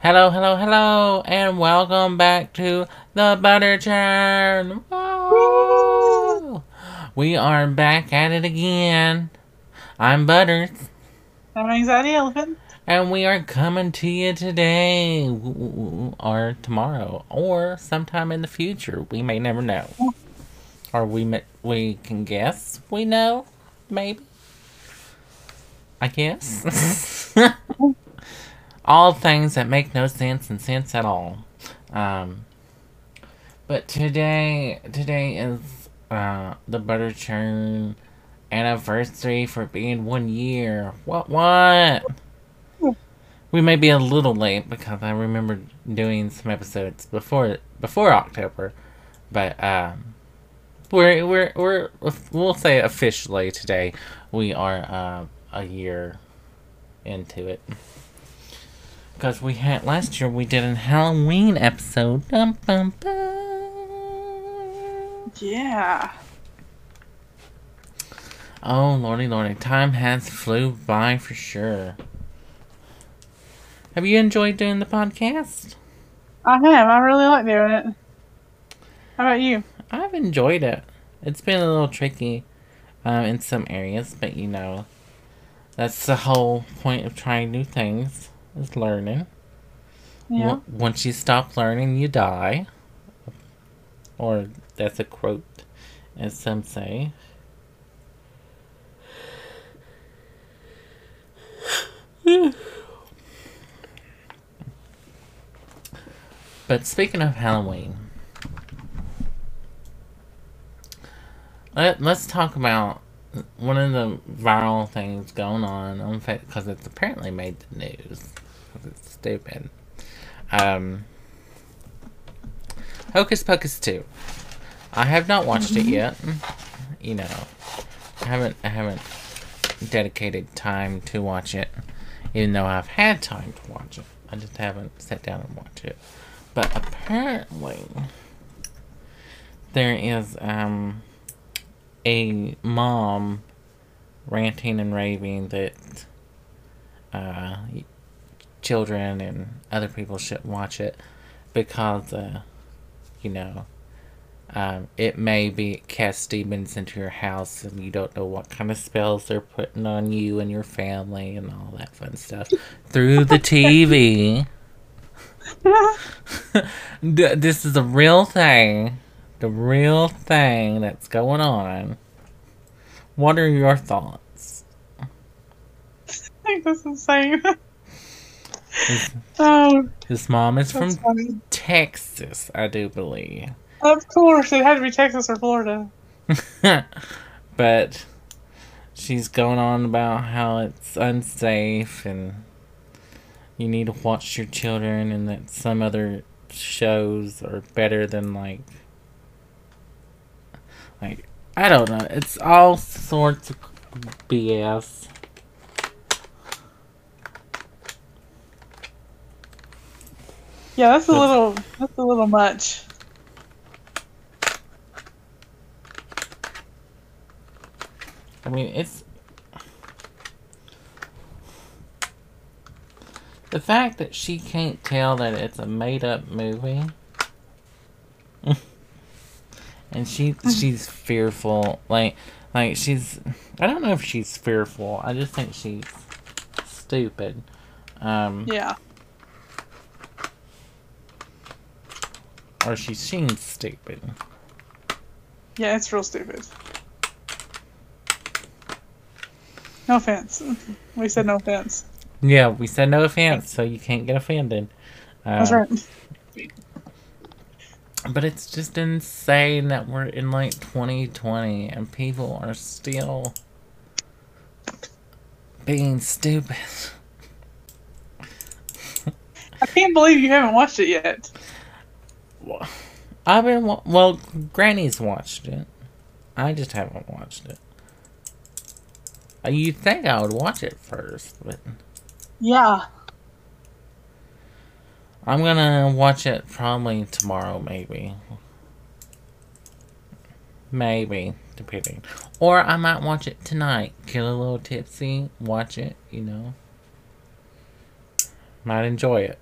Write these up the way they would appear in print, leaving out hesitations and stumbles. Hello, hello, hello, and welcome back to the Butter Churn. Whoa. We are back at it again. I'm Butters. I'm Anxiety Elephant. And we are coming to you today, or tomorrow, or sometime in the future. We may never know. Or we can guess we know, maybe. I guess. All things that make no sense and sense at all. But today is the Butter Churn anniversary for being 1 year. What? We may be a little late because I remember doing some episodes before October, but we'll say officially today we are a year into it. Because we had last year, we did a Halloween episode. Dum, bum, bum. Yeah. Oh, lordy. Time has flew by for sure. Have you enjoyed doing the podcast? I have. I really like doing it. How about you? I've enjoyed it. It's been a little tricky in some areas, but you know, that's the whole point of trying new things. Is learning. Yeah. Once you stop learning, you die. Or that's a quote, as some say. But speaking of Halloween, let's talk about one of the viral things going on Facebook, because it's apparently made the news. It's stupid. Hocus Pocus 2. I have not watched it yet. You know, I haven't dedicated time to watch it, even though I've had time to watch it. I just haven't sat down and watched it. But apparently, there is a mom ranting and raving that children and other people should watch it because, you know, it may be cast demons into your house and you don't know what kind of spells they're putting on you and your family and all that fun stuff through the TV. This is a real thing. The real thing that's going on. What are your thoughts? I think that's insane. His mom is from Texas, I do believe. Of course, it had to be Texas or Florida. But she's going on about how it's unsafe and you need to watch your children, and that some other shows are better than like I don't know. It's all sorts of BS. Yeah, that's a little much. I mean, it's the fact that she can't tell that it's a made-up movie, and she's fearful. Like she's, I don't know if she's fearful. I just think she's stupid. Yeah. Or she seems stupid. Yeah, it's real stupid. No offense. We said no offense. Yeah, we said no offense, so you can't get offended. That's right. But it's just insane that we're in, like, 2020 and people are still being stupid. I can't believe you haven't watched it yet. Well, Granny's watched it. I just haven't watched it. You'd think I would watch it first, but yeah, I'm gonna watch it probably tomorrow, maybe depending, or I might watch it tonight. Get a little tipsy, watch it. You know, not enjoy it.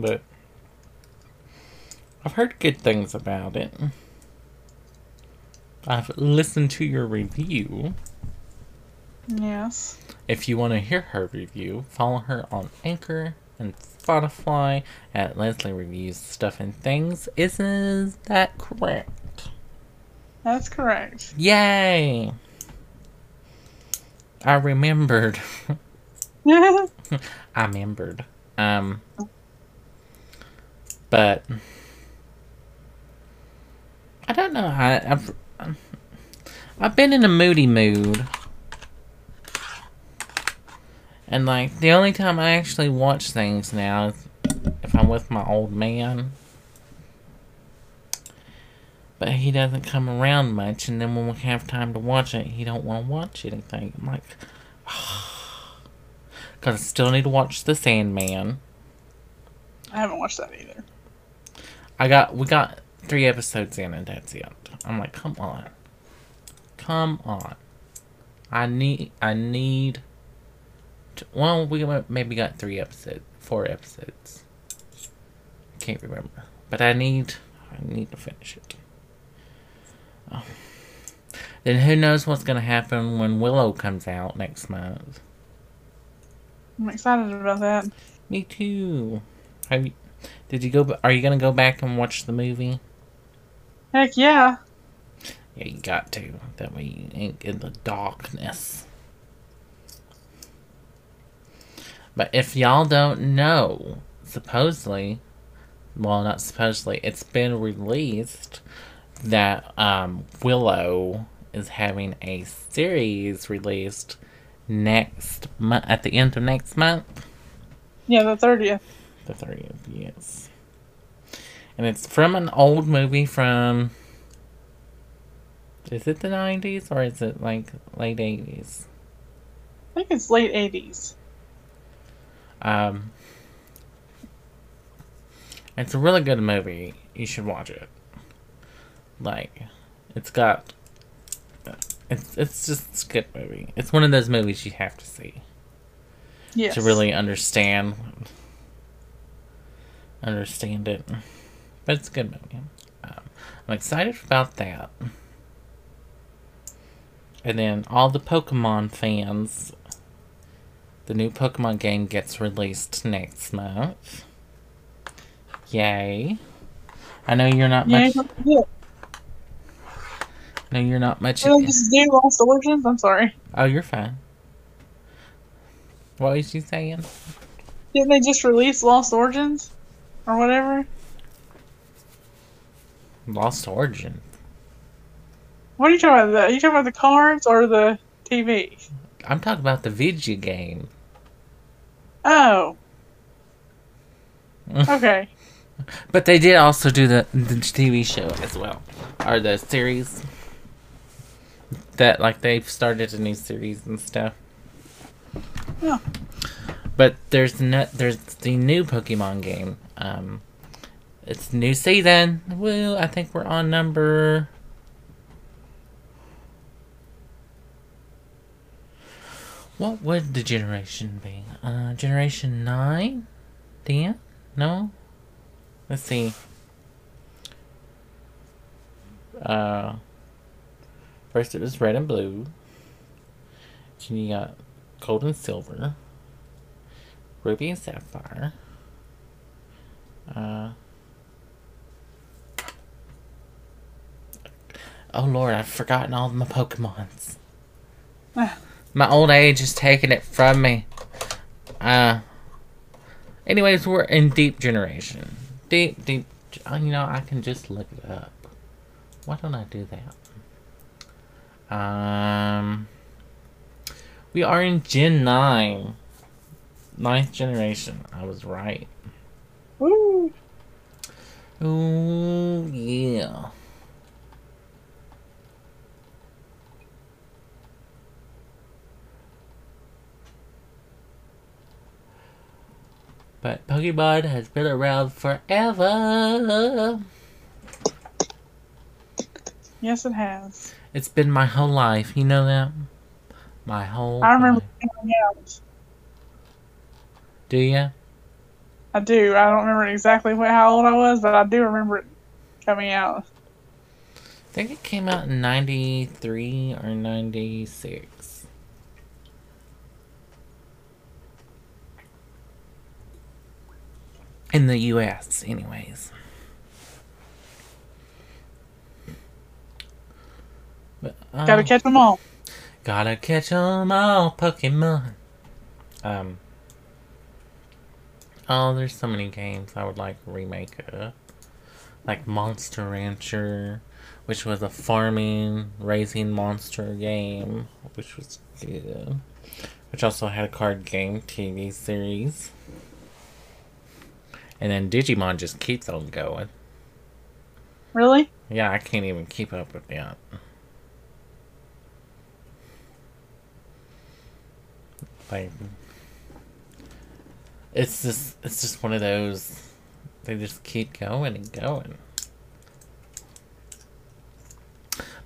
But I've heard good things about it. I've listened to your review. Yes. If you want to hear her review, follow her on Anchor and Spotify at Leslie Reviews Stuff and Things. Isn't that correct? That's correct. Yay! I remembered. I remembered. But I don't know. I've been in a moody mood. And, like, the only time I actually watch things now is if I'm with my old man. But he doesn't come around much, and then when we have time to watch it, he don't want to watch anything. I'm like, because I still need to watch The Sandman. I haven't watched that either. We got 3 episodes in, and that's it. I'm like, come on. Come on. I need... Well, we maybe got 4 episodes. Can't remember, but I need to finish it. Oh. Then who knows what's gonna happen when Willow comes out next month? I'm excited about that. Me too. Are you gonna go back and watch the movie? Heck yeah. Yeah, you got to. That way you ain't in the darkness. But if y'all don't know, it's been released that Willow is having a series released next month, at the end of next month. Yeah, the 30th. The 30th, yes. And it's from an old movie from, is it the 90s or is it like late 80s? I think it's late 80s. It's a really good movie. You should watch it. Like, it's just a good movie. It's one of those movies you have to see. Yes. To really understand it. But it's a good movie. I'm excited about that. And then all the Pokemon fans. The new Pokemon game gets released next month. Yay. I know you're not much... Yeah. No, you're not much... I'm sorry. Oh, you're fine. What was you saying? Didn't they just release Lost Origins? Or whatever? Lost Origins? What are you talking about? Are you talking about the cards or the TV? I'm talking about the video game. Oh. Okay. But they did also do the TV show as well. Or the series. That, like, they've started a new series and stuff. Yeah. But there's the new Pokemon game. It's new season. Woo, I think we're on number... What would the generation be? Generation 9? 10? No? Let's see. First it was red and blue. Then you got gold and silver. Ruby and sapphire. Oh Lord, I've forgotten all my Pokemons. My old age is taking it from me. Anyways, we're in deep generation. Deep. You know, I can just look it up. Why don't I do that? We are in Gen 9. 9th generation. I was right. Woo! Ooh, yeah. But Pokemon has been around forever. Yes, it has. It's been my whole life. You know that? My whole I remember coming out. Do you? I do. I don't remember exactly how old I was, but I do remember it coming out. I think it came out in 93 or 96. In the U.S., anyways. But, gotta catch them all. Gotta catch them all, Pokemon. Oh, there's so many games I would like to remake up. Like Monster Rancher, which was a farming, raising monster game, which was good. Which also had a card game TV series. And then Digimon just keeps on going. Really? Yeah, I can't even keep up with that. Like, it's just one of those, they just keep going and going.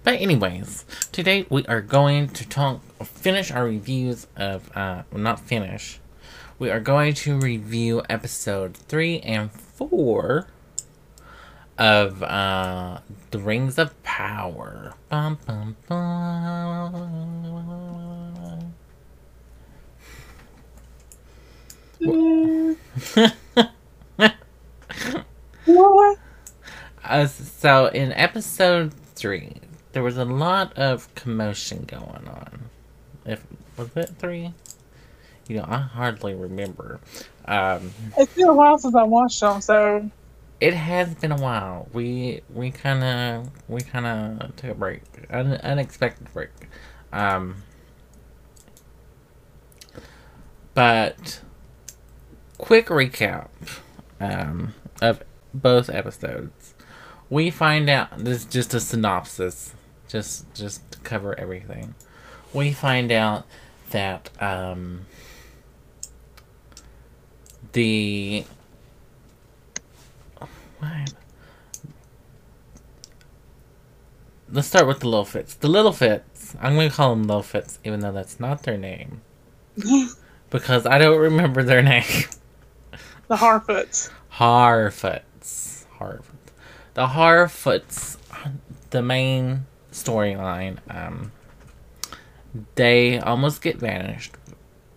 But anyways, today we are going to finish our reviews of, not finish, we are going to review episode 3 and 4 of, The Rings of Power. Bum, bum, bum. So in episode 3, there was a lot of commotion going on. Was it 3? You know, I hardly remember. It's been a while since I watched them, so it has been a while. We kind of took a break, an unexpected break. But quick recap of both episodes. We find out, this is just a synopsis, just to cover everything. We find out that let's start with the Littlefits. The Littlefits, I'm going to call them Littlefits, even though that's not their name, because I don't remember their name. The Harfoots. Harfoots. Harfoots. The Harfoots, the main storyline, they almost get banished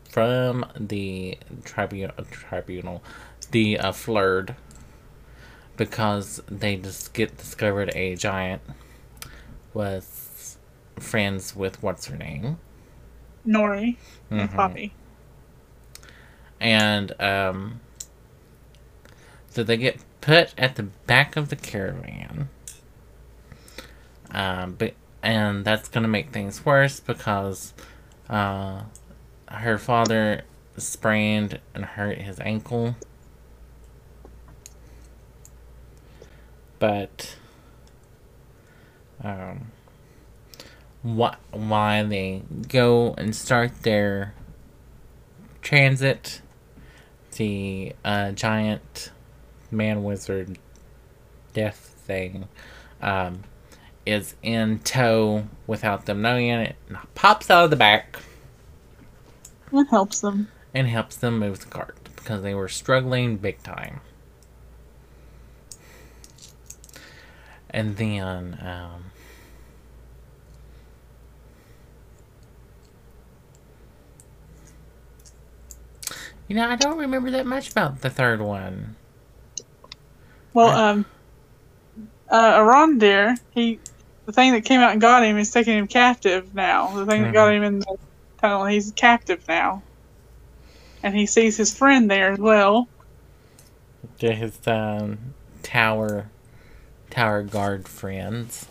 from the tribunal, the Flurd, because they just get discovered a giant was friends with what's her name? Nori and Poppy. And, so they get put at the back of the caravan. And that's going to make things worse because her father sprained and hurt his ankle. But why they go and start their transit, the giant man wizard death thing is in tow without them knowing it, and pops out of the back and helps them move the cart because they were struggling big time. And then you know, I don't remember that much about the third one. Well, Elrond there, the thing that came out and got him is taking him captive now. The thing that got him in the tunnel, he's captive now. And he sees his friend there as well. His tower guard friends.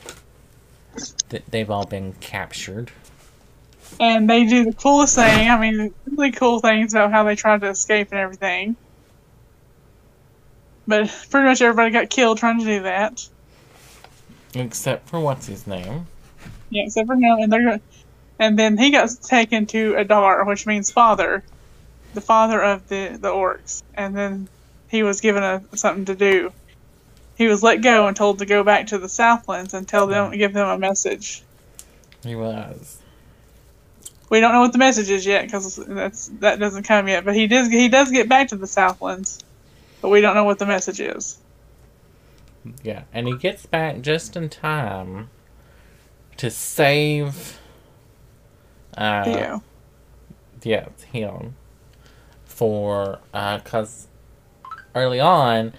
They've all been captured. And they do the coolest thing, I mean, really cool things about how they tried to escape and everything. But pretty much everybody got killed trying to do that. Except for what's his name? Yeah, except for him. And then he got taken to Adar, which means father. The father of the orcs. And then he was given something to do. He was let go and told to go back to the Southlands and give them a message. He was. We don't know what the message is yet because that doesn't come yet. But he does get back to the Southlands, but we don't know what the message is. Yeah, and he gets back just in time to save. Theo. Yeah, him. For because early on,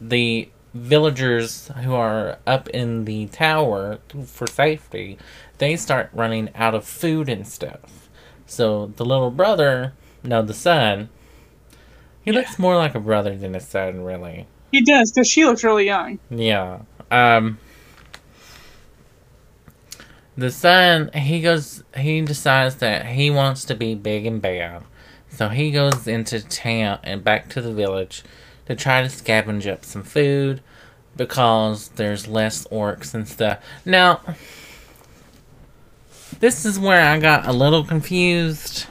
the villagers who are up in the tower for safety, they start running out of food and stuff. So the little brother, no, the son, he looks more like a brother than a son, really. He does, because she looks really young. Yeah. The son, he decides that he wants to be big and bad. So he goes into town and back to the village to try to scavenge up some food because there's less orcs and stuff. Now, this is where I got a little confused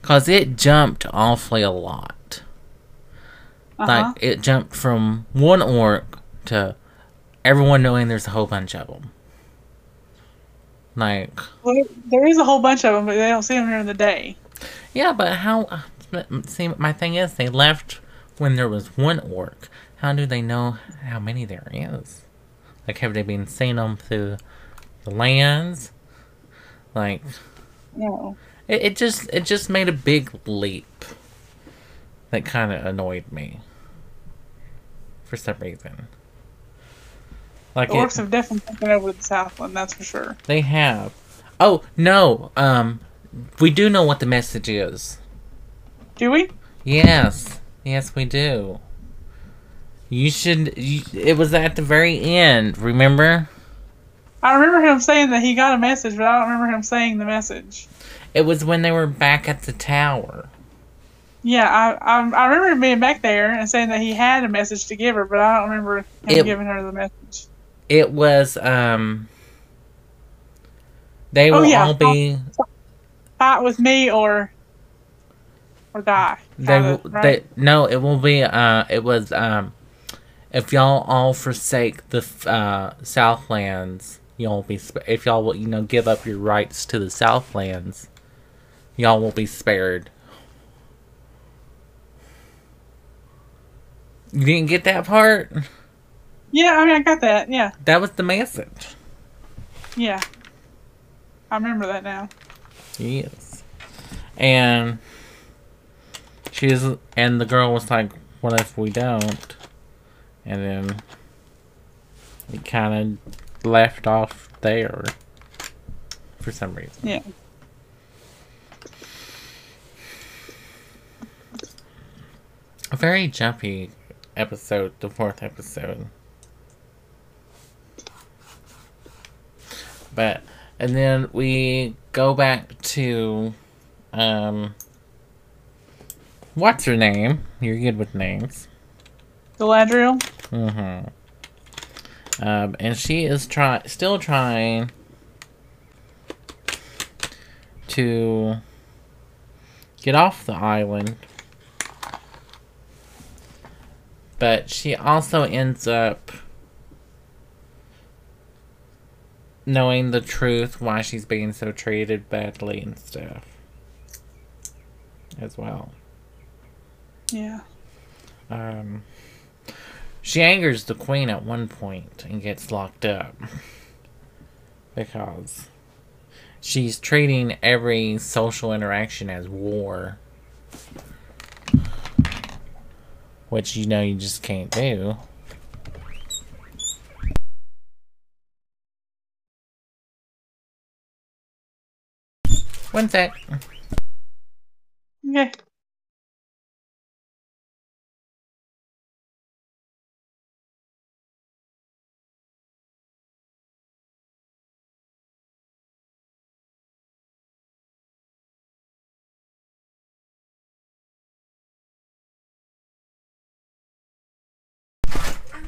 because it jumped awfully a lot. Like, it jumped from one orc to everyone knowing there's a whole bunch of them. Like, well, there is a whole bunch of them, but they don't see them during the day. Yeah, but how... See, my thing is, they left when there was one orc. How do they know how many there is? Like, have they been seeing them through the lands? Like... No. It just made a big leap. That kind of annoyed me. For some reason. Like, the orcs have definitely taken over the Southland, that's for sure. They have. Oh, no! We do know what the message is. Do we? Yes. Yes, we do. You should... it was at the very end, remember? I remember him saying that he got a message, but I don't remember him saying the message. It was when they were back at the tower. Yeah, I remember him being back there and saying that he had a message to give her, but I don't remember him giving her the message. It was, They will all be... Fight with me or die. It will be if y'all all forsake the Southlands, y'all be if y'all will give up your rights to the Southlands, y'all will be spared. You didn't get that part? Yeah, I mean, I got that. Yeah. That was the message. Yeah. I remember that now. Yes. And the girl was like, what if we don't? And then it kind of left off there for some reason. Yeah. A very jumpy episode, the fourth episode. But... And then we go back to, what's her name? You're good with names. Galadriel? Mm-hmm. And she is still trying to get off the island. But she also ends up knowing the truth, why she's being so treated badly and stuff. As well. Yeah. She angers the queen at one point and gets locked up. Because she's treating every social interaction as war. Which, you just can't do. One sec. Okay.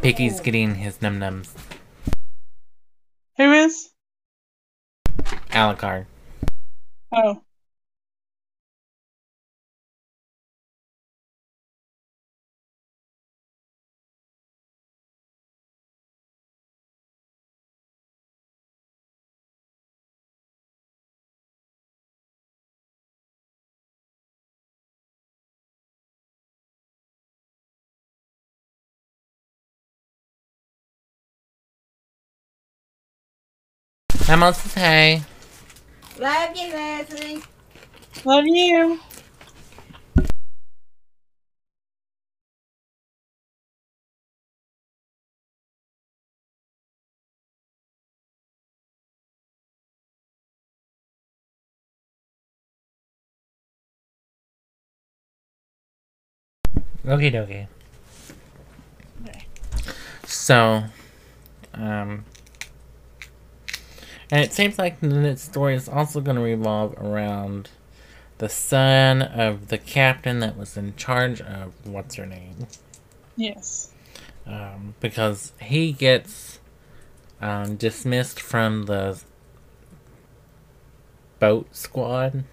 Piggy's getting his num-nums. Who is? Alucard. Oh. Grandma says hey. Love you, Leslie. Love you. Okie dokie. Okay. So, and it seems like the next story is also going to revolve around the son of the captain that was in charge of what's her name. Yes. Because he gets dismissed from the boat squad,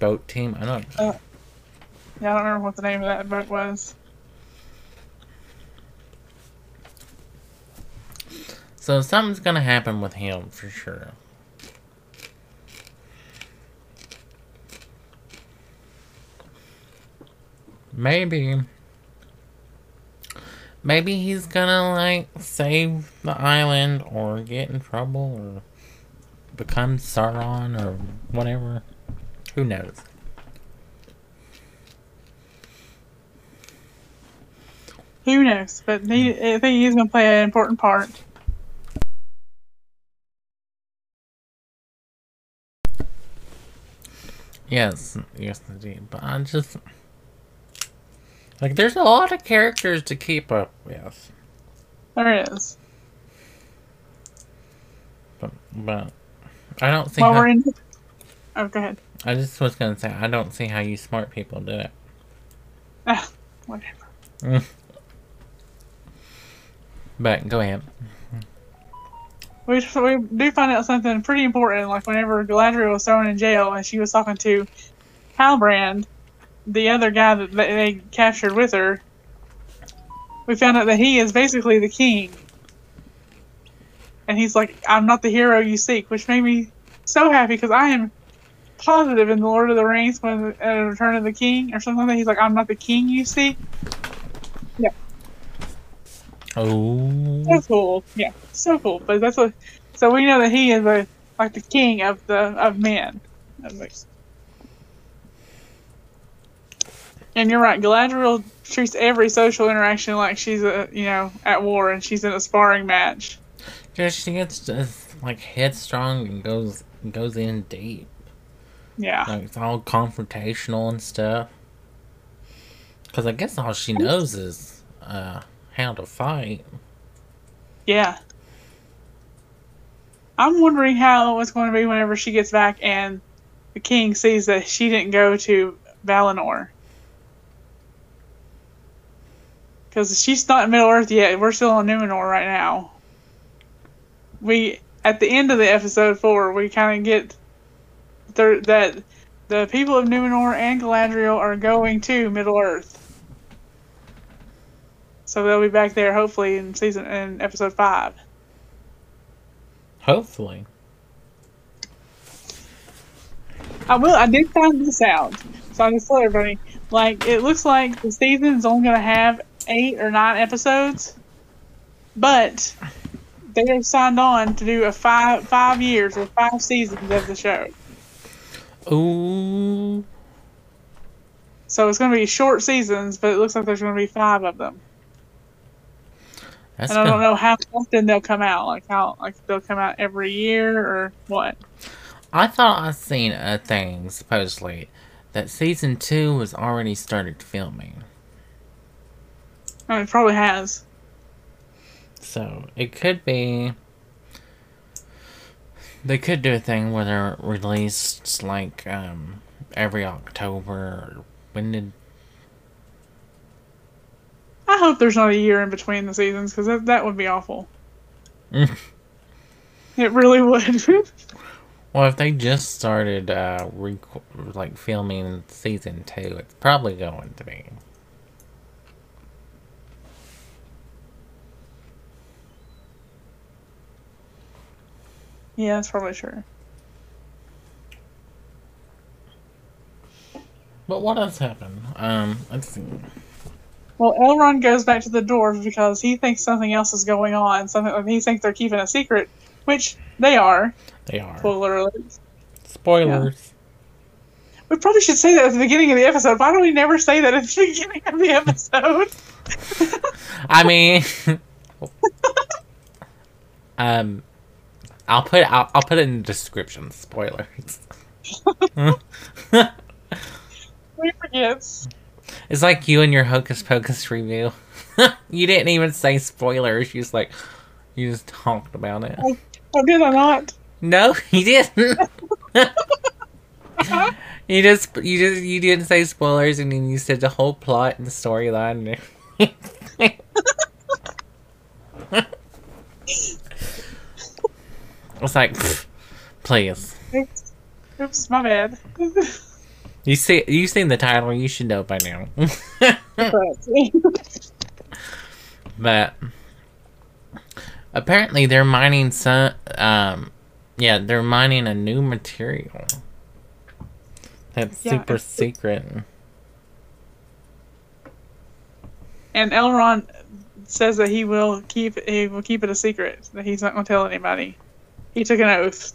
boat team. I don't know. Yeah, I don't remember what the name of that boat was. So something's gonna happen with him, for sure. Maybe he's gonna, like, save the island, or get in trouble, or become Sauron, or whatever. Who knows? Who knows? But I think he's going to play an important part. Yes. Yes, indeed. But I just... like, there's a lot of characters to keep up with. There is. But I don't see how... Oh, go ahead. I just was going to say, I don't see how you smart people do it. Ah, whatever. But go ahead. We do find out something pretty important, like whenever Galadriel was thrown in jail and she was talking to Halbrand, the other guy that they captured with her. We found out that he is basically the king, and he's like, "I'm not the hero you seek," which made me so happy because I am positive in the Lord of the Rings when at Return of the King or something like that, he's like, "I'm not the king you seek." Yeah. Oh. So cool. Yeah, so cool. But that's what, so we know that he is a, like, the king of the men. And you're right, Galadriel treats every social interaction like she's a, you know, at war and she's in a sparring match. Yeah, she gets just like headstrong and goes in deep. Yeah. Like, it's all confrontational and stuff. Because I guess all she knows is how to fight. Yeah. I'm wondering how it's going to be whenever she gets back and the king sees that she didn't go to Valinor. Because she's not in Middle-Earth yet. We're still on Numenor right now. We, at the end of the episode 4, we kind of get that the people of Numenor and Galadriel are going to Middle-Earth. So they'll be back there hopefully in episode 5. Hopefully. I did find this out. So I just told everybody, like, it looks like the season's only gonna have 8 or 9 episodes. But they have signed on to do a 5 years or 5 seasons of the show. Ooh. So it's gonna be short seasons, but it looks like there's gonna be 5 of them. That's and I don't know how often they'll come out, like how they'll come out every year or what. I thought I seen a thing, supposedly, that season 2 was already started filming. Oh, it probably has. So, it could be... they could do a thing where they're released, like, every October. I hope there's not a year in between the seasons, because that would be awful. It really would. Well, if they just started, like, filming season 2, it's probably going to be. Yeah, that's probably sure. But what else happened? Let's see. Well, Elrond goes back to the dwarves because he thinks something else is going on. He thinks they're keeping a secret Which they are. They are. Spoiler alert. Spoilers. Yeah. We probably should say that at the beginning of the episode. Why don't we never say that at the beginning of the episode? I mean, I'll put it in the description. Spoilers. We forget. It's like you and your Hocus Pocus review. You didn't even say spoilers. You just you just talked about it. Oh, did I not? No, you didn't. You didn't say spoilers, and then you said the whole plot and storyline. It's like, pfft, please. Oops, my bad. You've seen the title. You should know by now. But apparently, they're mining some. They're mining a new material that's super secret. And Elrond says that he will keep it a secret. That he's not going to tell anybody. He took an oath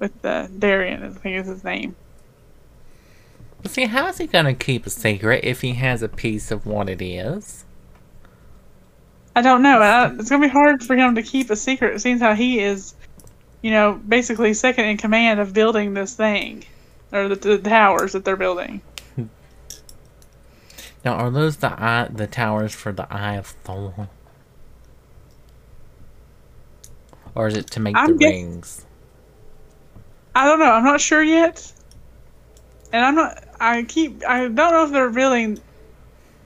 with Darian, I think is his name. But see, how is he going to keep a secret if he has a piece of what it is? I don't know. It's going to be hard for him to keep a secret, seeing how he is, basically second in command of building this thing. Or the towers that they're building. Now, are those the towers for the Eye of Thor? Or is it to make rings? I don't know. I'm not sure yet. And I don't know if they're building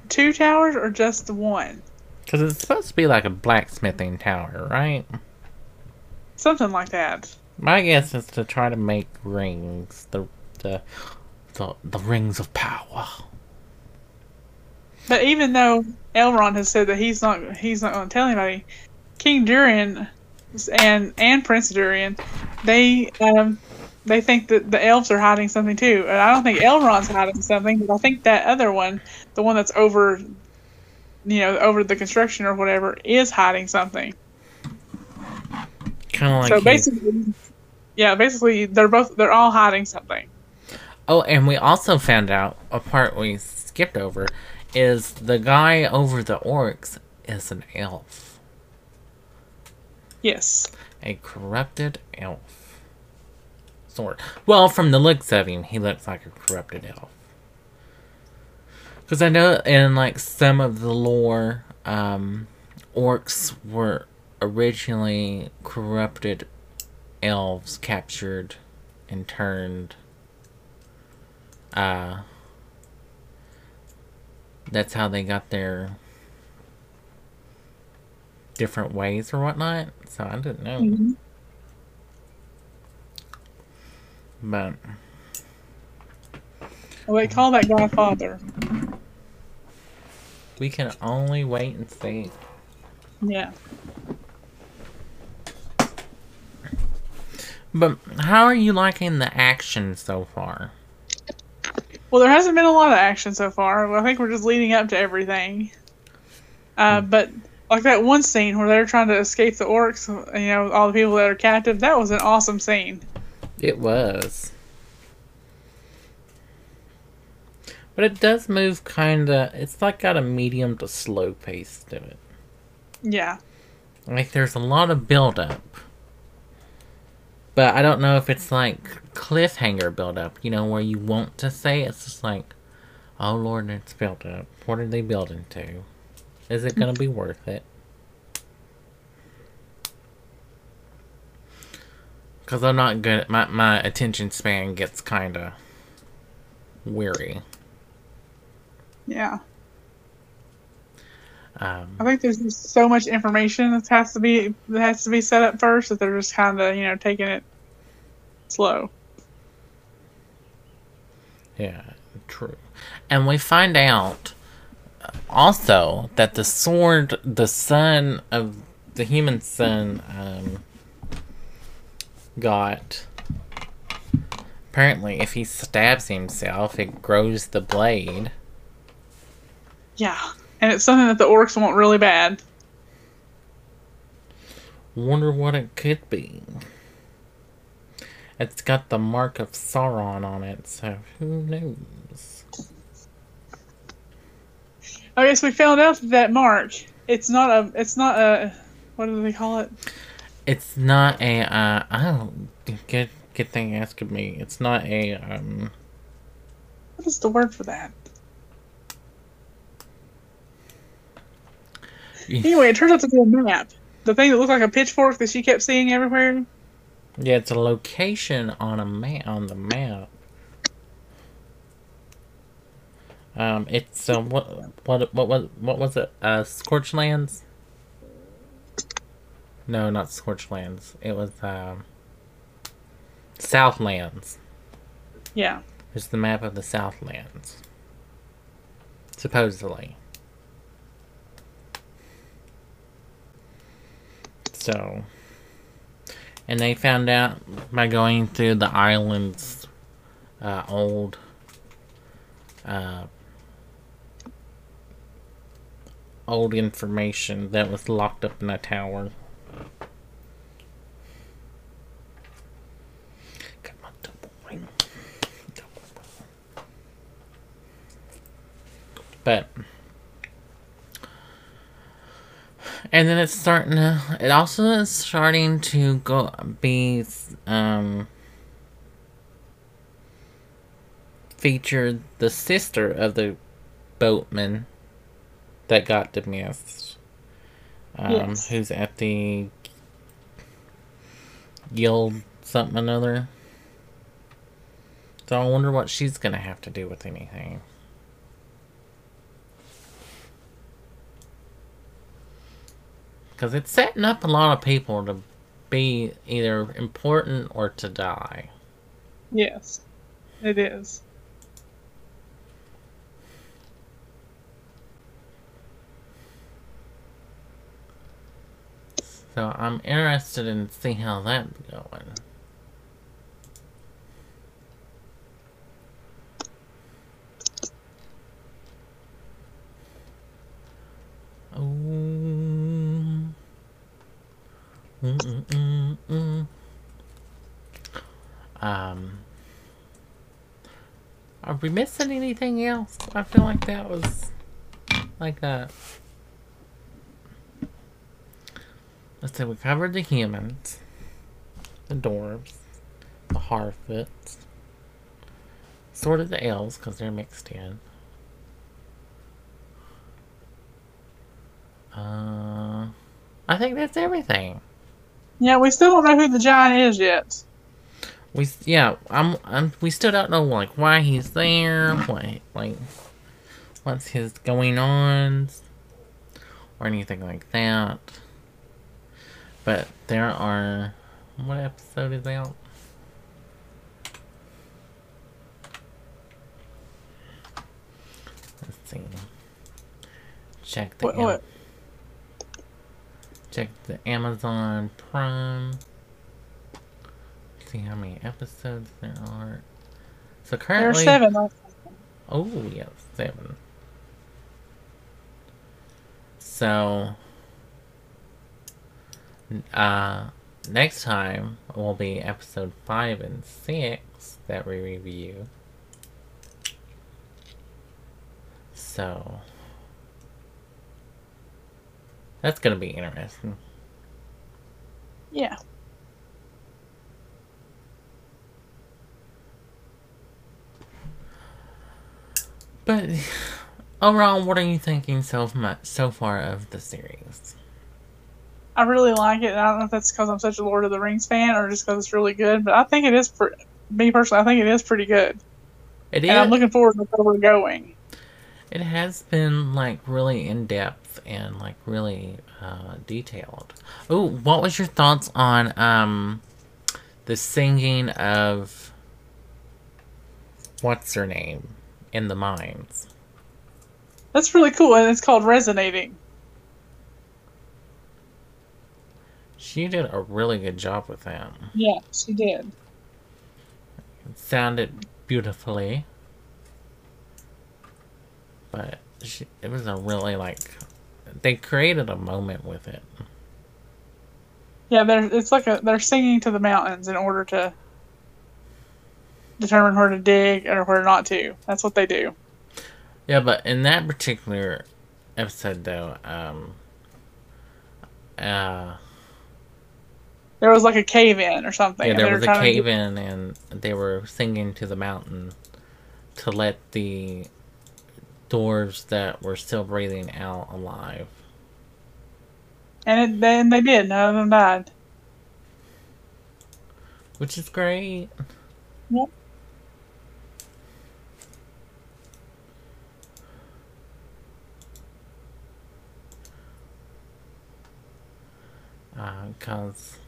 two towers or just the one. Because it's supposed to be like a blacksmithing tower, right? Something like that. My guess is to try to make rings. The rings of power. But even though Elrond has said that he's not going to tell anybody, King Durin and Prince Durin, they think that the elves are hiding something too. And I don't think Elrond's hiding something, but I think that other one, the one that's over the construction or whatever, is hiding something. Kind of like basically they're all hiding something. Oh, and we also found out a part we skipped over is the guy over the orcs is an elf. Yes. A corrupted elf. Sort. Well, from the looks of him, he looks like a corrupted elf. Because I know in, some of the lore, orcs were originally corrupted elves captured and turned. That's how they got their different ways or whatnot, so I didn't know. Mm-hmm. But they call that guy Father. We can only wait and see. Yeah. But how are you liking the action so far? Well, there hasn't been a lot of action so far. I think we're just leading up to everything. But like that one scene where they're trying to escape the orcs, all the people that are captive, that was an awesome scene. It was. But it does move it's got a medium to slow pace to it. Yeah. There's a lot of build-up. But I don't know if it's cliffhanger build-up, where you want to say it's just oh Lord, it's build-up. What are they building to? Is it going to be worth it? Because I'm not good. My attention span gets kind of weary. Yeah. I think there's just so much information that has to be set up first that they're just kind of taking it slow. Yeah, true. And we find out also that the sword, the son of the human son, got, apparently if he stabs himself, it grows the blade. Yeah, and it's something that the orcs want really bad. Wonder what it could be. It's got the mark of Sauron on it, so who knows? I guess we found out that mark. It's not a. What do they call it? It's not a. Good thing you asked me. It's not a. What is the word for that? Anyway, it turns out to be a map. The thing that looked like a pitchfork that she kept seeing everywhere. Yeah, it's a location on the map. It's what was it? Scorchlands? No, not Scorchlands. It was Southlands. Yeah. It's the map of the Southlands. Supposedly. So, and they found out by going through the island's old old information that was locked up in a tower. Got my double ring. But. And then it's starting to... It also is starting to go be featured the sister of the boatman that got dismissed. Yes. Who's at the guild something or another. So I wonder what she's going to have to do with anything. Because it's setting up a lot of people to be either important or to die. Yes, it is. So I'm interested in seeing how that's going. Are we missing anything else? I feel like that was like that. Let's say we covered the humans, the dwarves, the Harfoots, sort of the elves because they're mixed in. I think that's everything. Yeah, we still don't know who the giant is yet. We still don't know like why he's there, like what's his going on, or anything like that. But there are what episode is out? Let's see. Check the what? Check the Amazon Prime. See how many episodes there are. So currently, there are 7. Oh yeah, 7. So, next time will be episode 5 and 6 that we review. So. That's going to be interesting. Yeah. But overall, what are you thinking so far of the series? I really like it. I don't know if that's because I'm such a Lord of the Rings fan or just because it's really good, but I think it is, me personally, I think it is pretty good. It is. And I'm looking forward to where we're going. It has been, like, really in-depth and, like, really detailed. Oh, what was your thoughts on the singing of what's-her-name in the mines? That's really cool, and it's called Resonating. She did a really good job with that. Yeah, she did. It sounded beautifully. But it was a really, like... They created a moment with it. Yeah, they're singing to the mountains in order to determine where to dig or where not to. That's what they do. Yeah, but in that particular episode, though, there was like a cave-in or something. Yeah, there was a cave-in, and they were singing to the mountain to let the dwarves that were still breathing out alive. And then they did. None of them died. Which is great. Yep. Because...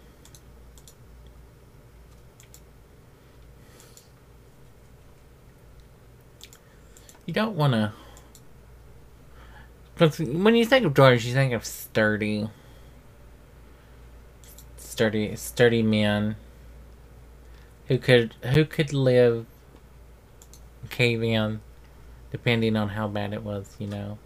you don't want to... Because when you think of dwarves, you think of sturdy... Sturdy men who could live cave in, depending on how bad it was, you know.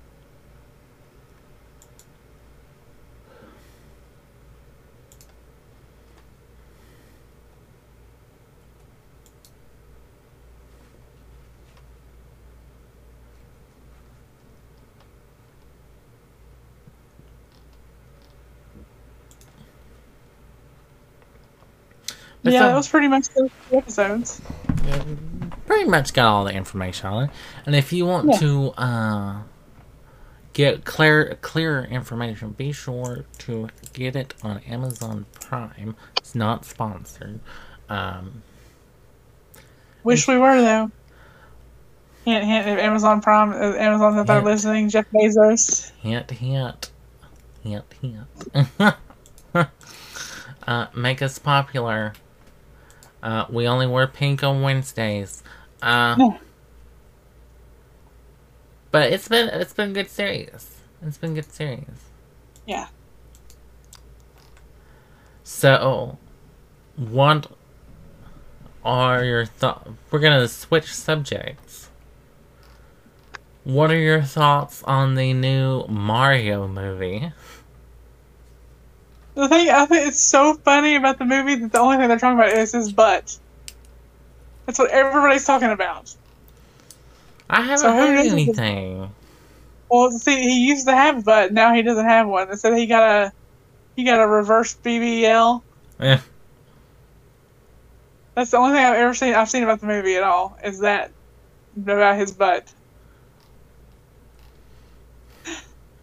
But yeah, that was pretty much the episodes. Yeah, pretty much got all the information on it. And if you want to get clearer information, be sure to get it on Amazon Prime. It's not sponsored. Wish we were, though. Hint, hint. If Amazon Prime, Amazon's out there listening, Jeff Bezos. Hint, hint. Hint, hint. Make us popular. We only wear pink on Wednesdays. No. But it's been good series. It's been good series. Yeah. So, what are your thoughts? We're gonna switch subjects. What are your thoughts on the new Mario movie? The thing I think it's so funny about the movie that the only thing they're talking about is his butt. That's what everybody's talking about. I haven't heard anything. Well, see, he used to have a butt. Now he doesn't have one. They said he got a reverse BBL. Yeah. That's the only thing I've ever seen. I've seen about the movie at all is that about his butt.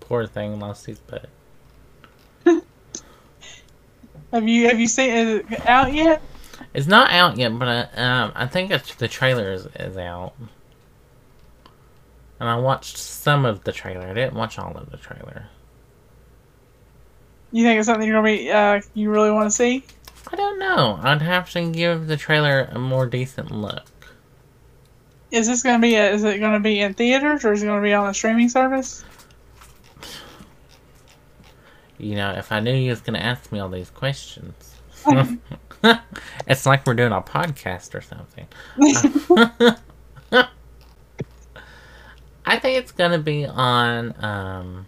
Poor thing lost his butt. Have you seen it out yet? It's not out yet, but I think the trailer is out. And I watched some of the trailer. I didn't watch all of the trailer. You think it's something you're gonna be you really want to see? I don't know. I'd have to give the trailer a more decent look. Is this gonna be? Is it gonna be in theaters or is it gonna be on a streaming service? You know, if I knew you was going to ask me all these questions. It's like we're doing a podcast or something. I think it's going to be on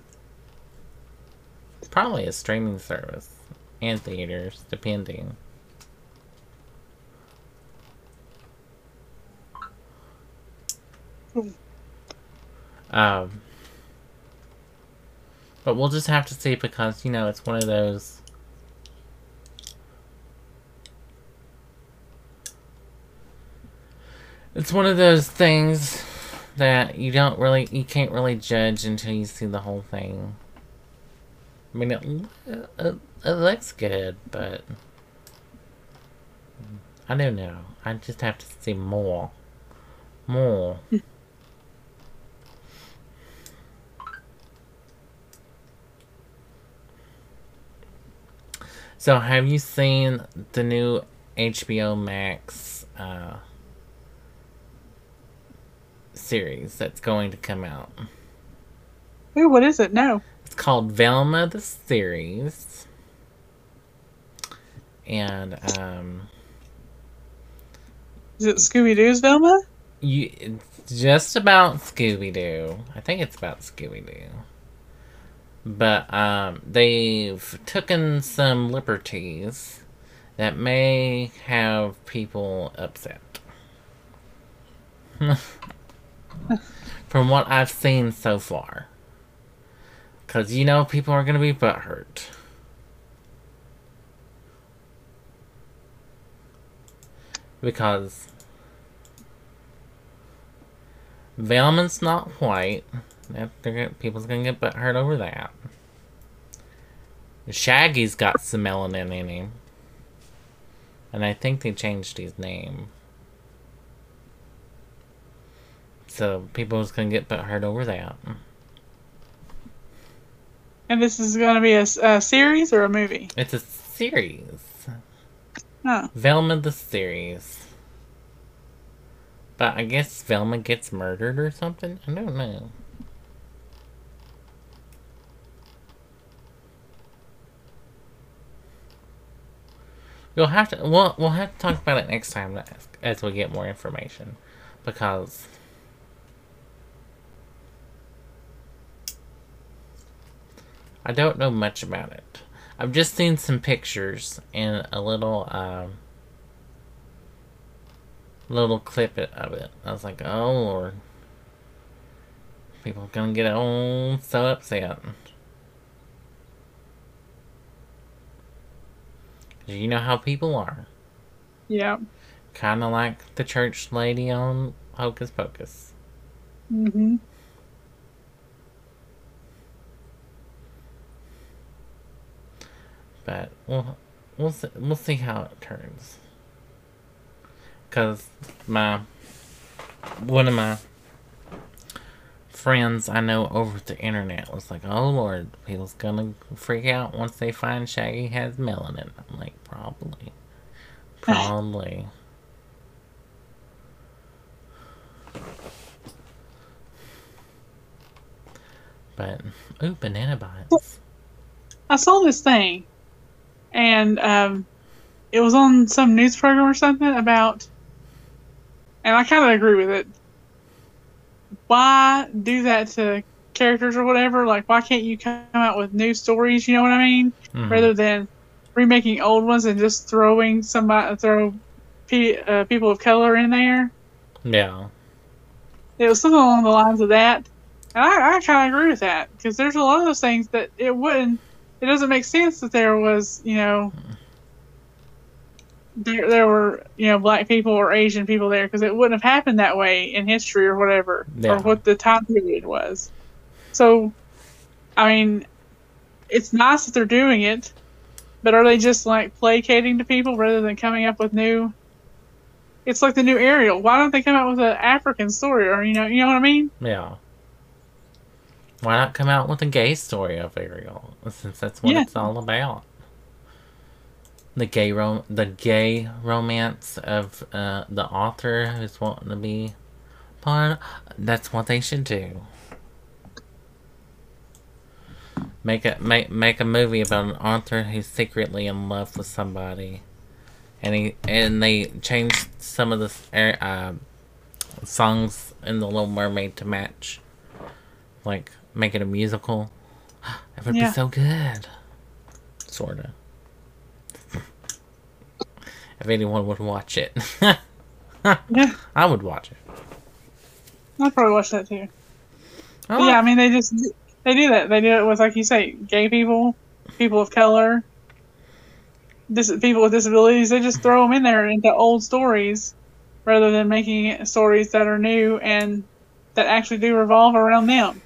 probably a streaming service and theaters, depending. But we'll just have to see because, you know, it's one of those... It's one of those things that you can't really judge until you see the whole thing. I mean, it looks good, but... I don't know. I just have to see more. More. So, have you seen the new HBO Max series that's going to come out? Ooh, what is it? No. It's called Velma the Series. And, is it Scooby-Doo's Velma? It's just about Scooby-Doo. I think it's about Scooby-Doo. But they've taken some liberties that may have people upset. From what I've seen so far. Because, you know, people are going to be butthurt. Because Velma's not white. People's going to get butthurt over that. Shaggy's got some melanin in him. And I think they changed his name. So people's going to get butthurt over that. And this is going to be a series or a movie? It's a series. Oh. Velma the series. But I guess Velma gets murdered or something? I don't know. You'll have to... We'll have to talk about it next time as we get more information. Because... I don't know much about it. I've just seen some pictures and a little little clip of it. I was like, oh Lord. People are gonna get all so upset. You know how people are. Yeah. Kinda like the church lady on Hocus Pocus. Mm-hmm. But we'll see how it turns. Cause one of my friends I know over the internet was like, "Oh Lord, people's gonna freak out once they find Shaggy has melanin." I'm like, probably. But ooh, banana bites. I saw this thing. And it was on some news program or something about, and I kind of agree with it. Why do that to characters or whatever? Like, why can't you come out with new stories? You know what I mean? Mm-hmm. Rather than remaking old ones and just throw people of color in there. Yeah. It was something along the lines of that, and I kind of agree with that because there's a lot of those things that it wouldn't. It doesn't make sense that there was, you know, there were, you know, black people or Asian people there because it wouldn't have happened that way in history or whatever, yeah. Or what the time period was. So, I mean, it's nice that they're doing it, but are they just like placating to people rather than coming up with new? It's like the new Ariel. Why don't they come out with an African story or you know what I mean? Yeah. Why not come out with a gay story of Ariel, since that's what it's all about? The gay romance of the author who's wanting to be part. That's what they should do. Make a movie about an author who's secretly in love with somebody, and they changed some of the songs in The Little Mermaid to match, like. Make it a musical. It would be so good. Sorta. If anyone would watch it. Yeah. I would watch it. I'd probably watch that too. Oh. Yeah, I mean, they do that. They do it with, like you say, gay people, people of color, people with disabilities. They just throw them in there into old stories rather than making stories that are new and that actually do revolve around them.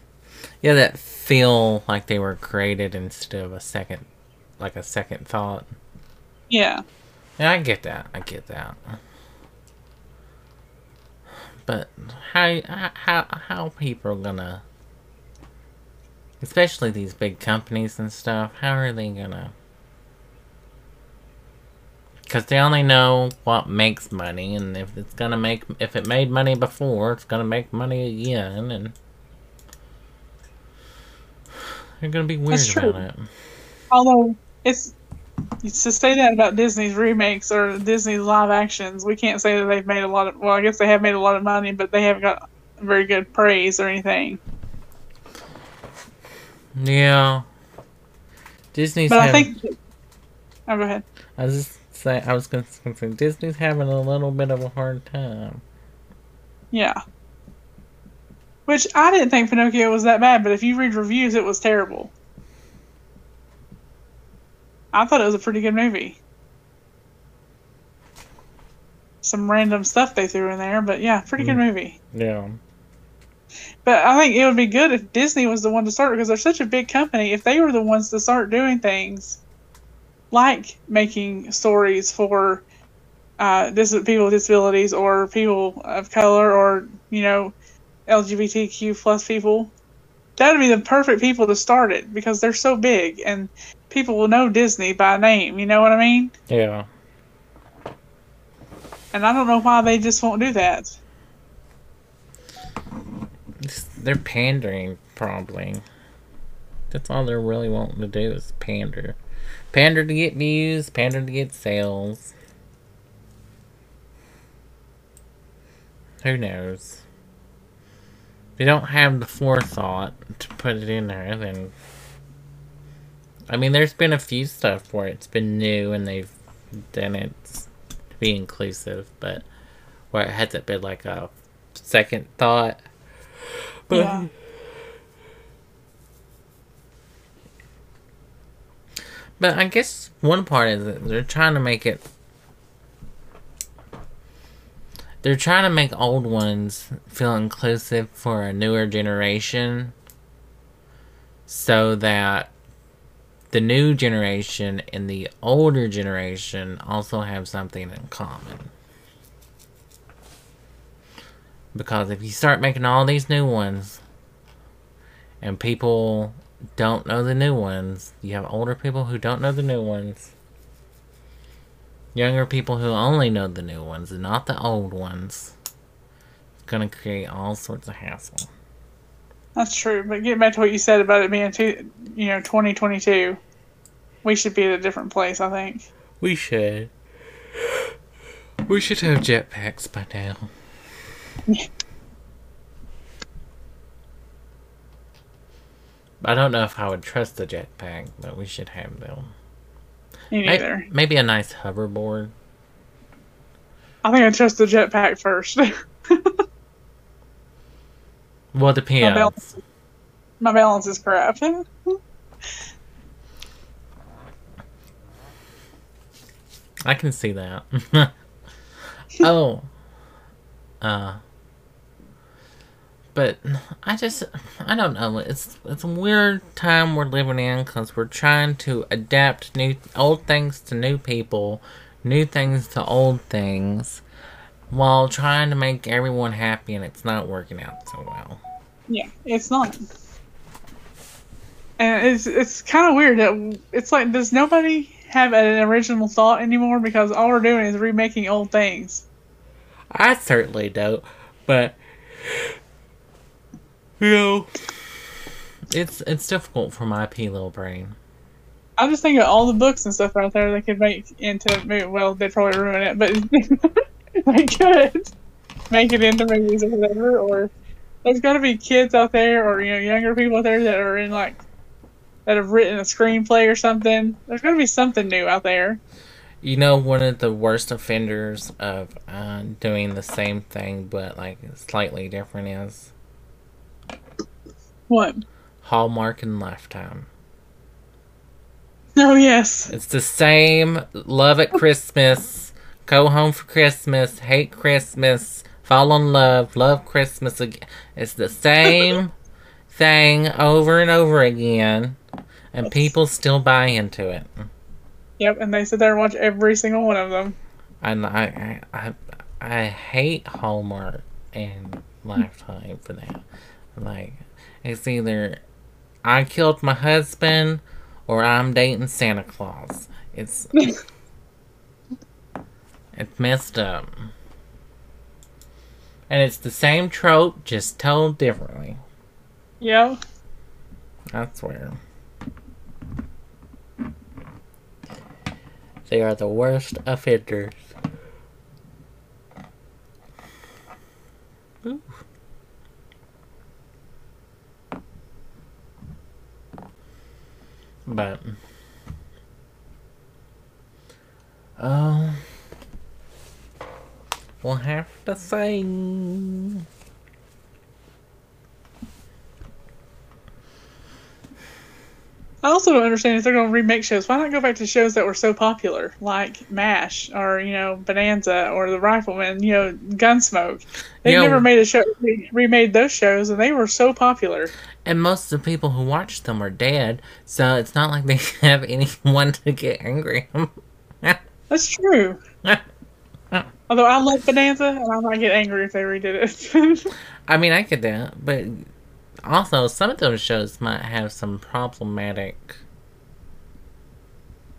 Yeah, that feel like they were created instead of a second thought. Yeah. Yeah, I get that. But how people are gonna, especially these big companies and stuff, how are they gonna? Because they only know what makes money, and if it made money before, it's gonna make money again, and. You're going to be weird about it. Although, it's to say that about Disney's remakes or Disney's live actions, we can't say that they've made a lot of... Well, I guess they have made a lot of money, but they haven't got very good praise or anything. Yeah. Disney's but having... I think... Oh, go ahead. I was just saying, I was going to say, Disney's having a little bit of a hard time. Yeah. Which, I didn't think Pinocchio was that bad, but if you read reviews, it was terrible. I thought it was a pretty good movie. Some random stuff they threw in there, but yeah, pretty good movie. Yeah. But I think it would be good if Disney was the one to start, because they're such a big company. If they were the ones to start doing things like making stories for people with disabilities or people of color or, you know, LGBTQ plus people, that would be the perfect people to start it, because they're so big and people will know Disney by name. You know what I mean? Yeah. And I don't know why they just won't do that. They're pandering, probably. That's all they're really wanting to do is pander. Pander to get views, pander to get sales. Who knows? If you don't have the forethought to put it in there, then... I mean, there's been a few stuff where it's been new and they've done it to be inclusive, but where it hasn't been like a second thought. But yeah. But I guess one part is that they're trying to make it... They're trying to make old ones feel inclusive for a newer generation so that the new generation and the older generation also have something in common. Because if you start making all these new ones and people don't know the new ones, you have older people who don't know the new ones, younger people who only know the new ones and not the old ones, it's going to create all sorts of hassle. That's true, but getting back to what you said about it being, 2022, we should be at a different place, I think. We should. We should have jetpacks by now. I don't know if I would trust the jetpack, but we should have them. Me neither. Maybe a nice hoverboard. I think I trust the jetpack first. Well, it depends. My balance is crap. I can see that. Oh. But I don't know. It's a weird time we're living in because we're trying to adapt old things to new people, new things to old things, while trying to make everyone happy, and it's not working out so well. Yeah, it's not. And it's kind of weird. It's like, does nobody have an original thought anymore? Because all we're doing is remaking old things. I certainly don't, but... You know, it's difficult for my pea little brain. I just think of all the books and stuff out there they could make into... Well, they'd probably ruin it, but they could make it into movies or whatever. Or there's got to be kids out there, or younger people out there that are in that have written a screenplay or something. There's got to be something new out there. You know, one of the worst offenders of doing the same thing but slightly different is. What? Hallmark and Lifetime. Oh, yes. It's the same love at Christmas, go home for Christmas, hate Christmas, fall in love, love Christmas again. It's the same thing over and over again, and people still buy into it. Yep, and they sit there and watch every single one of them. And I hate Hallmark and Lifetime for that. It's either I killed my husband or I'm dating Santa Claus. It's messed up. And it's the same trope, just told differently. Yeah. I swear. They are the worst offenders. Ooh. But We'll have to sing. I also don't understand if they're going to remake shows. Why not go back to shows that were so popular, like MASH or, you know, Bonanza or The Rifleman, you know, Gunsmoke. They never made a show, they remade those shows, and they were so popular. And most of the people who watched them are dead, so it's not like they have anyone to get angry at. That's true. Although I love Bonanza, and I might get angry if they redid it. I mean, I could do that, but... Also, some of those shows might have some problematic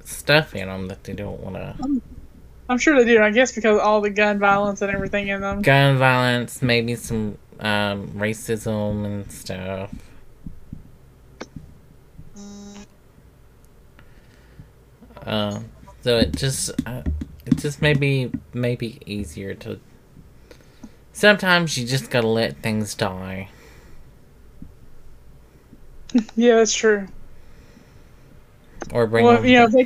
stuff in them that they don't want to... I'm sure they do, I guess, because of all the gun violence and everything in them. Gun violence, maybe some racism and stuff. So it just may be easier to... Sometimes you just gotta let things die. Yeah, that's true. Or bring them back. You know, they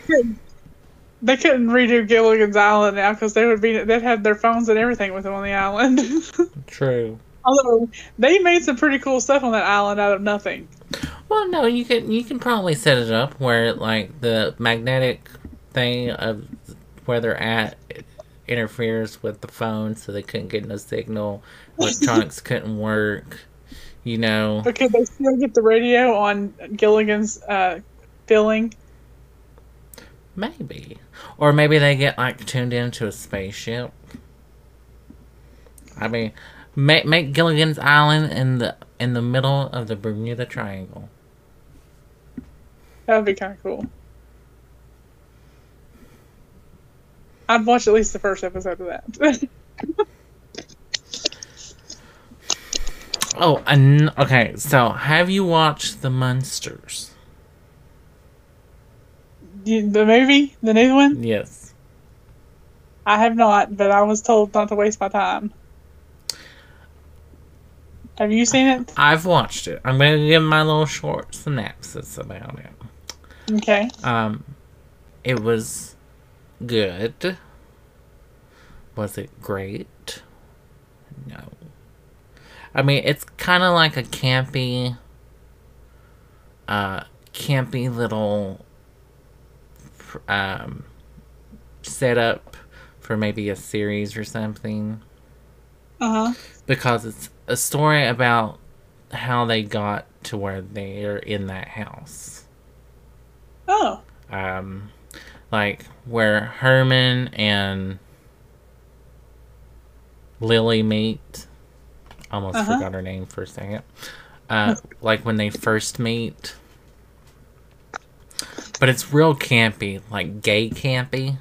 couldn't redo Gilligan's Island now because they'd have their phones and everything with them on the island. True. Although they made some pretty cool stuff on that island out of nothing. Well, no, you can probably set it up where like the magnetic thing of where they're at interferes with the phone, so they couldn't get no signal. Electronics couldn't work. You know. But could they still get the radio on Gilligan's filling? Maybe. Or maybe they get, like, tuned into a spaceship. I mean, make Gilligan's Island in the middle of the Bermuda Triangle. That would be kind of cool. I'd watch at least the first episode of that. Oh, okay, so have you watched The Munsters? The movie? The new one? Yes. I have not, but I was told not to waste my time. Have you seen it? I've watched it. I'm going to give my little short synopsis about it. Okay. It was good. Was it great? No. I mean, it's kind of like a campy little setup for maybe a series or something. Uh huh. Because it's a story about how they got to where they're in that house. Oh. Like where Herman and Lily meet. Almost forgot her name for a second. Like when they first meet. But it's real campy, like gay campy.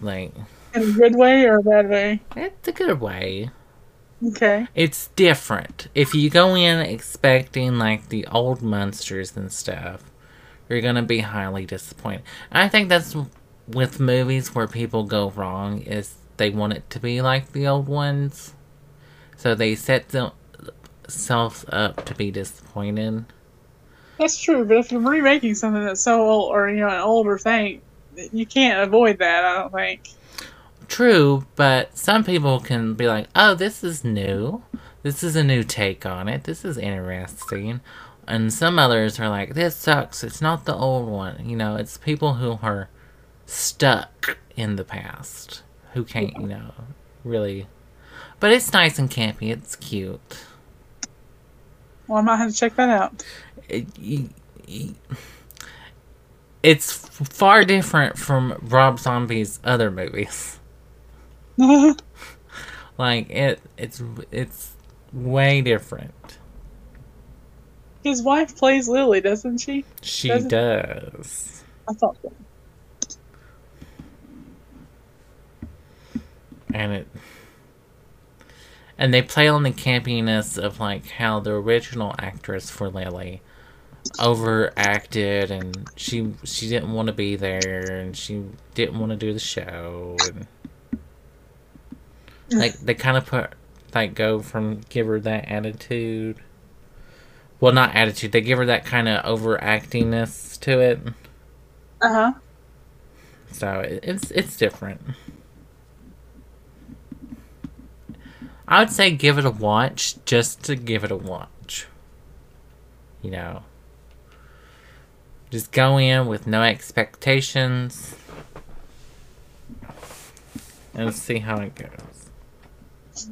Like in a good way or a bad way? It's a good way. Okay. It's different. If you go in expecting like the old Munsters and stuff, you're gonna be highly disappointed. And I think that's with movies where people go wrong is they want it to be like the old ones. So they set themselves up to be disappointed. That's true, but if you're remaking something that's so old, or, you know, an older thing, you can't avoid that, I don't think. True, but some people can be like, oh, this is new. This is a new take on it. This is interesting. And some others are like, this sucks. It's not the old one. You know, it's people who are stuck in the past, who can't, you know, really... But it's nice and campy. It's cute. Well, I might have to check that out. It's far different from Rob Zombie's other movies. Like it's way different. His wife plays Lily, doesn't she? She does. I thought so. And they play on the campiness of, like, how the original actress for Lily overacted, and she didn't want to be there, and she didn't want to do the show. And, like, they kind of give her that attitude. Well, not attitude. They give her that kind of overactingness to it. Uh-huh. So it's different. I would say give it a watch, just to give it a watch. You know, just go in with no expectations and see how it goes.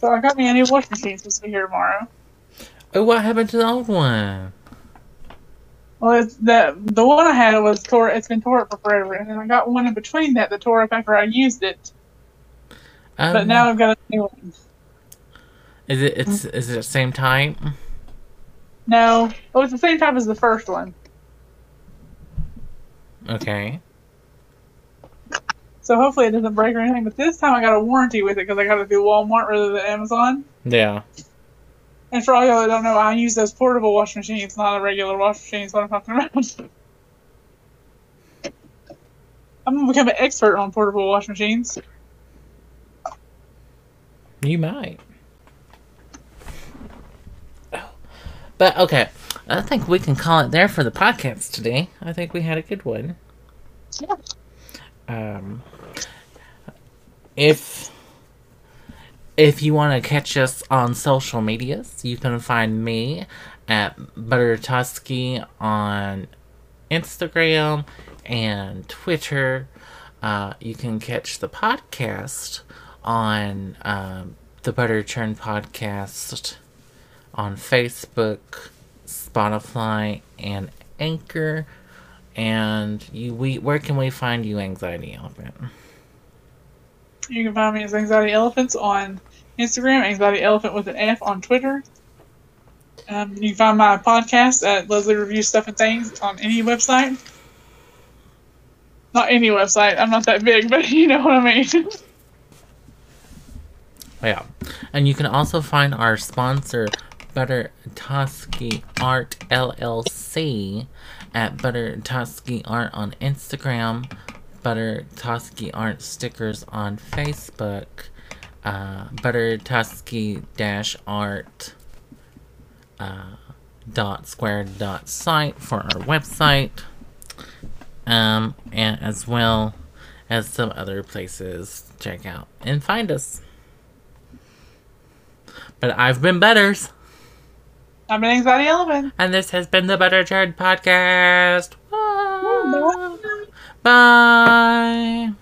So I got me a new washing machine supposed to be here tomorrow. Oh, what happened to the old one? Well, it's the one I had was tore. It's been tore up for forever, and then I got one in between that tore up after I used it. But now I've got a new one. Is it? Is it the same type? No, oh, it's the same type as the first one. Okay. So hopefully it doesn't break or anything, but this time I got a warranty with it because I got it through Walmart rather than Amazon. Yeah. And for all y'all that don't know, I use those portable washing machines, not a regular washing machine, is what I'm talking about. I'm going to become an expert on portable washing machines. You might. But, okay, I think we can call it there for the podcast today. I think we had a good one. Yeah. If you want to catch us on social medias, you can find me at Butter Tusky on Instagram and Twitter. You can catch the podcast on the Butter Churn Podcast on Facebook, Spotify, and Anchor. And where can we find you, Anxiety Elephant? You can find me as Anxiety Elephants on Instagram, Anxiety Elephant with an F on Twitter. You can find my podcast at Leslie Reviews Stuff and Things on any website. Not any website. I'm not that big, but you know what I mean. Yeah. And you can also find our sponsor, Butter Tusky Art LLC, at Butter Tusky Art on Instagram, Butter Tusky Art stickers on Facebook, Butter Tusky -art .square.site for our website, and as well as some other places. Check out and find us. But I've been Butters. I'm an Anxiety Elephant. And this has been the Butter Churn Podcast. Bye. Bye.